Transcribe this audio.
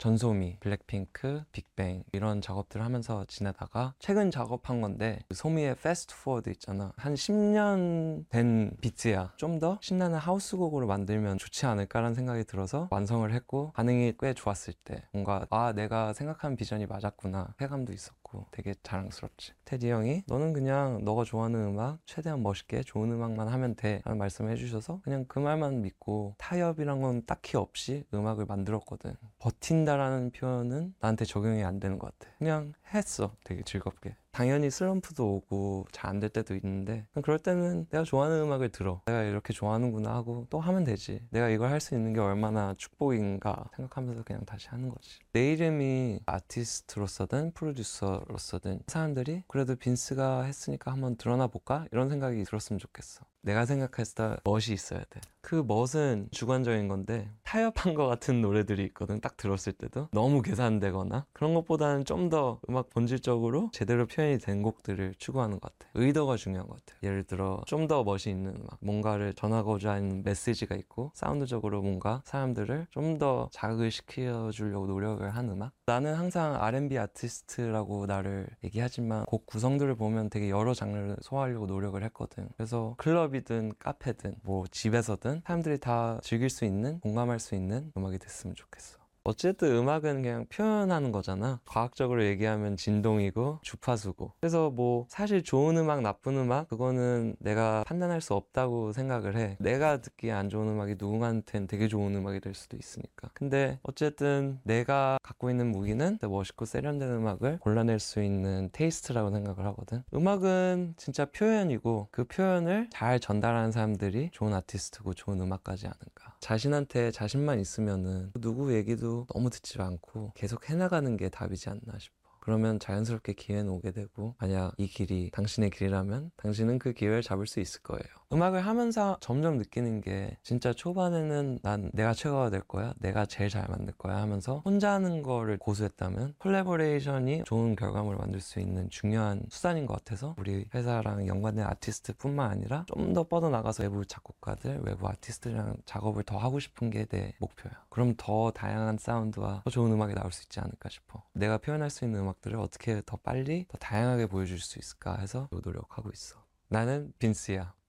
전소미, 블랙핑크, 빅뱅 이런 작업들을 하면서 지내다가 최근 작업한 건데 소미의 Fast Forward 있잖아. 한 10년 된 비트야. 좀 더 신나는 하우스곡으로 만들면 좋지 않을까라는 생각이 들어서 완성을 했고, 반응이 꽤 좋았을 때 뭔가 아, 내가 생각한 비전이 맞았구나 쾌감도 있었고 되게 자랑스럽지. 테디 형이 너는 그냥 너가 좋아하는 음악 최대한 멋있게 좋은 음악만 하면 돼 라는 말씀을 해주셔서 그냥 그 말만 믿고 타협이란 건 딱히 없이 음악을 만들었거든. 버틴다 라는 표현은 나한테 적용이 안 되는 것 같아. 그냥 했어. 되게 즐겁게. 당연히 슬럼프도 오고 잘 안 될 때도 있는데 그럴 때는 내가 좋아하는 음악을 들어. 내가 이렇게 좋아하는구나 하고 또 하면 되지. 내가 이걸 할 수 있는 게 얼마나 축복인가 생각하면서 그냥 다시 하는 거지. 내 이름이 아티스트로서든 프로듀서로서든 사람들이 그래도 빈스가 했으니까 한번 드러나 볼까? 이런 생각이 들었으면 좋겠어. 내가 생각했을 때 멋이 있어야 돼. 그 멋은 주관적인 건데 타협한 것 같은 노래들이 있거든. 딱 들었을 때도 너무 계산되거나 그런 것보다는 좀 더 음악 본질적으로 제대로 표현이 된 곡들을 추구하는 것 같아. 의도가 중요한 것 같아. 예를 들어 좀 더 멋이 있는 음악, 뭔가를 전하고자 하는 메시지가 있고 사운드적으로 뭔가 사람들을 좀 더 자극을 시켜주려고 노력을 한 음악. 나는 항상 R&B 아티스트라고 나를 얘기하지만 곡 구성들을 보면 되게 여러 장르를 소화하려고 노력을 했거든. 그래서 클럽이든 카페든 뭐 집에서든 사람들이 다 즐길 수 있는, 공감할 수 있는 음악이 됐으면 좋겠어. 어쨌든 음악은 그냥 표현하는 거잖아. 과학적으로 얘기하면 진동이고 주파수고. 그래서 뭐 사실 좋은 음악, 나쁜 음악 그거는 내가 판단할 수 없다고 생각을 해. 내가 듣기에 안 좋은 음악이 누군가한테는 되게 좋은 음악이 될 수도 있으니까. 근데 어쨌든 내가 갖고 있는 무기는 멋있고 세련된 음악을 골라낼 수 있는 테이스트라고 생각을 하거든. 음악은 진짜 표현이고 그 표현을 잘 전달하는 사람들이 좋은 아티스트고 좋은 음악까지 않은가. 자신한테 자신만 있으면은 누구 얘기도 너무 듣지 않고 계속 해나가는 게 답이지 않나 싶어. 그러면 자연스럽게 기회는 오게 되고, 만약 이 길이 당신의 길이라면 당신은 그 기회를 잡을 수 있을 거예요. 음악을 하면서 점점 느끼는 게 진짜 초반에는 난 내가 최고가 될 거야, 내가 제일 잘 만들 거야 하면서 혼자 하는 거를 고수했다면 콜라보레이션이 좋은 결과물을 만들 수 있는 중요한 수단인 것 같아서 우리 회사랑 연관된 아티스트뿐만 아니라 좀 더 뻗어나가서 외부 작곡가들, 외부 아티스트랑 작업을 더 하고 싶은 게 내 목표야. 그럼 더 다양한 사운드와 더 좋은 음악이 나올 수 있지 않을까 싶어. 내가 표현할 수 있는 음악들을 어떻게 더 빨리, 더 다양하게 보여줄 수 있을까 해서 노력하고 있어. 나는 빈스야.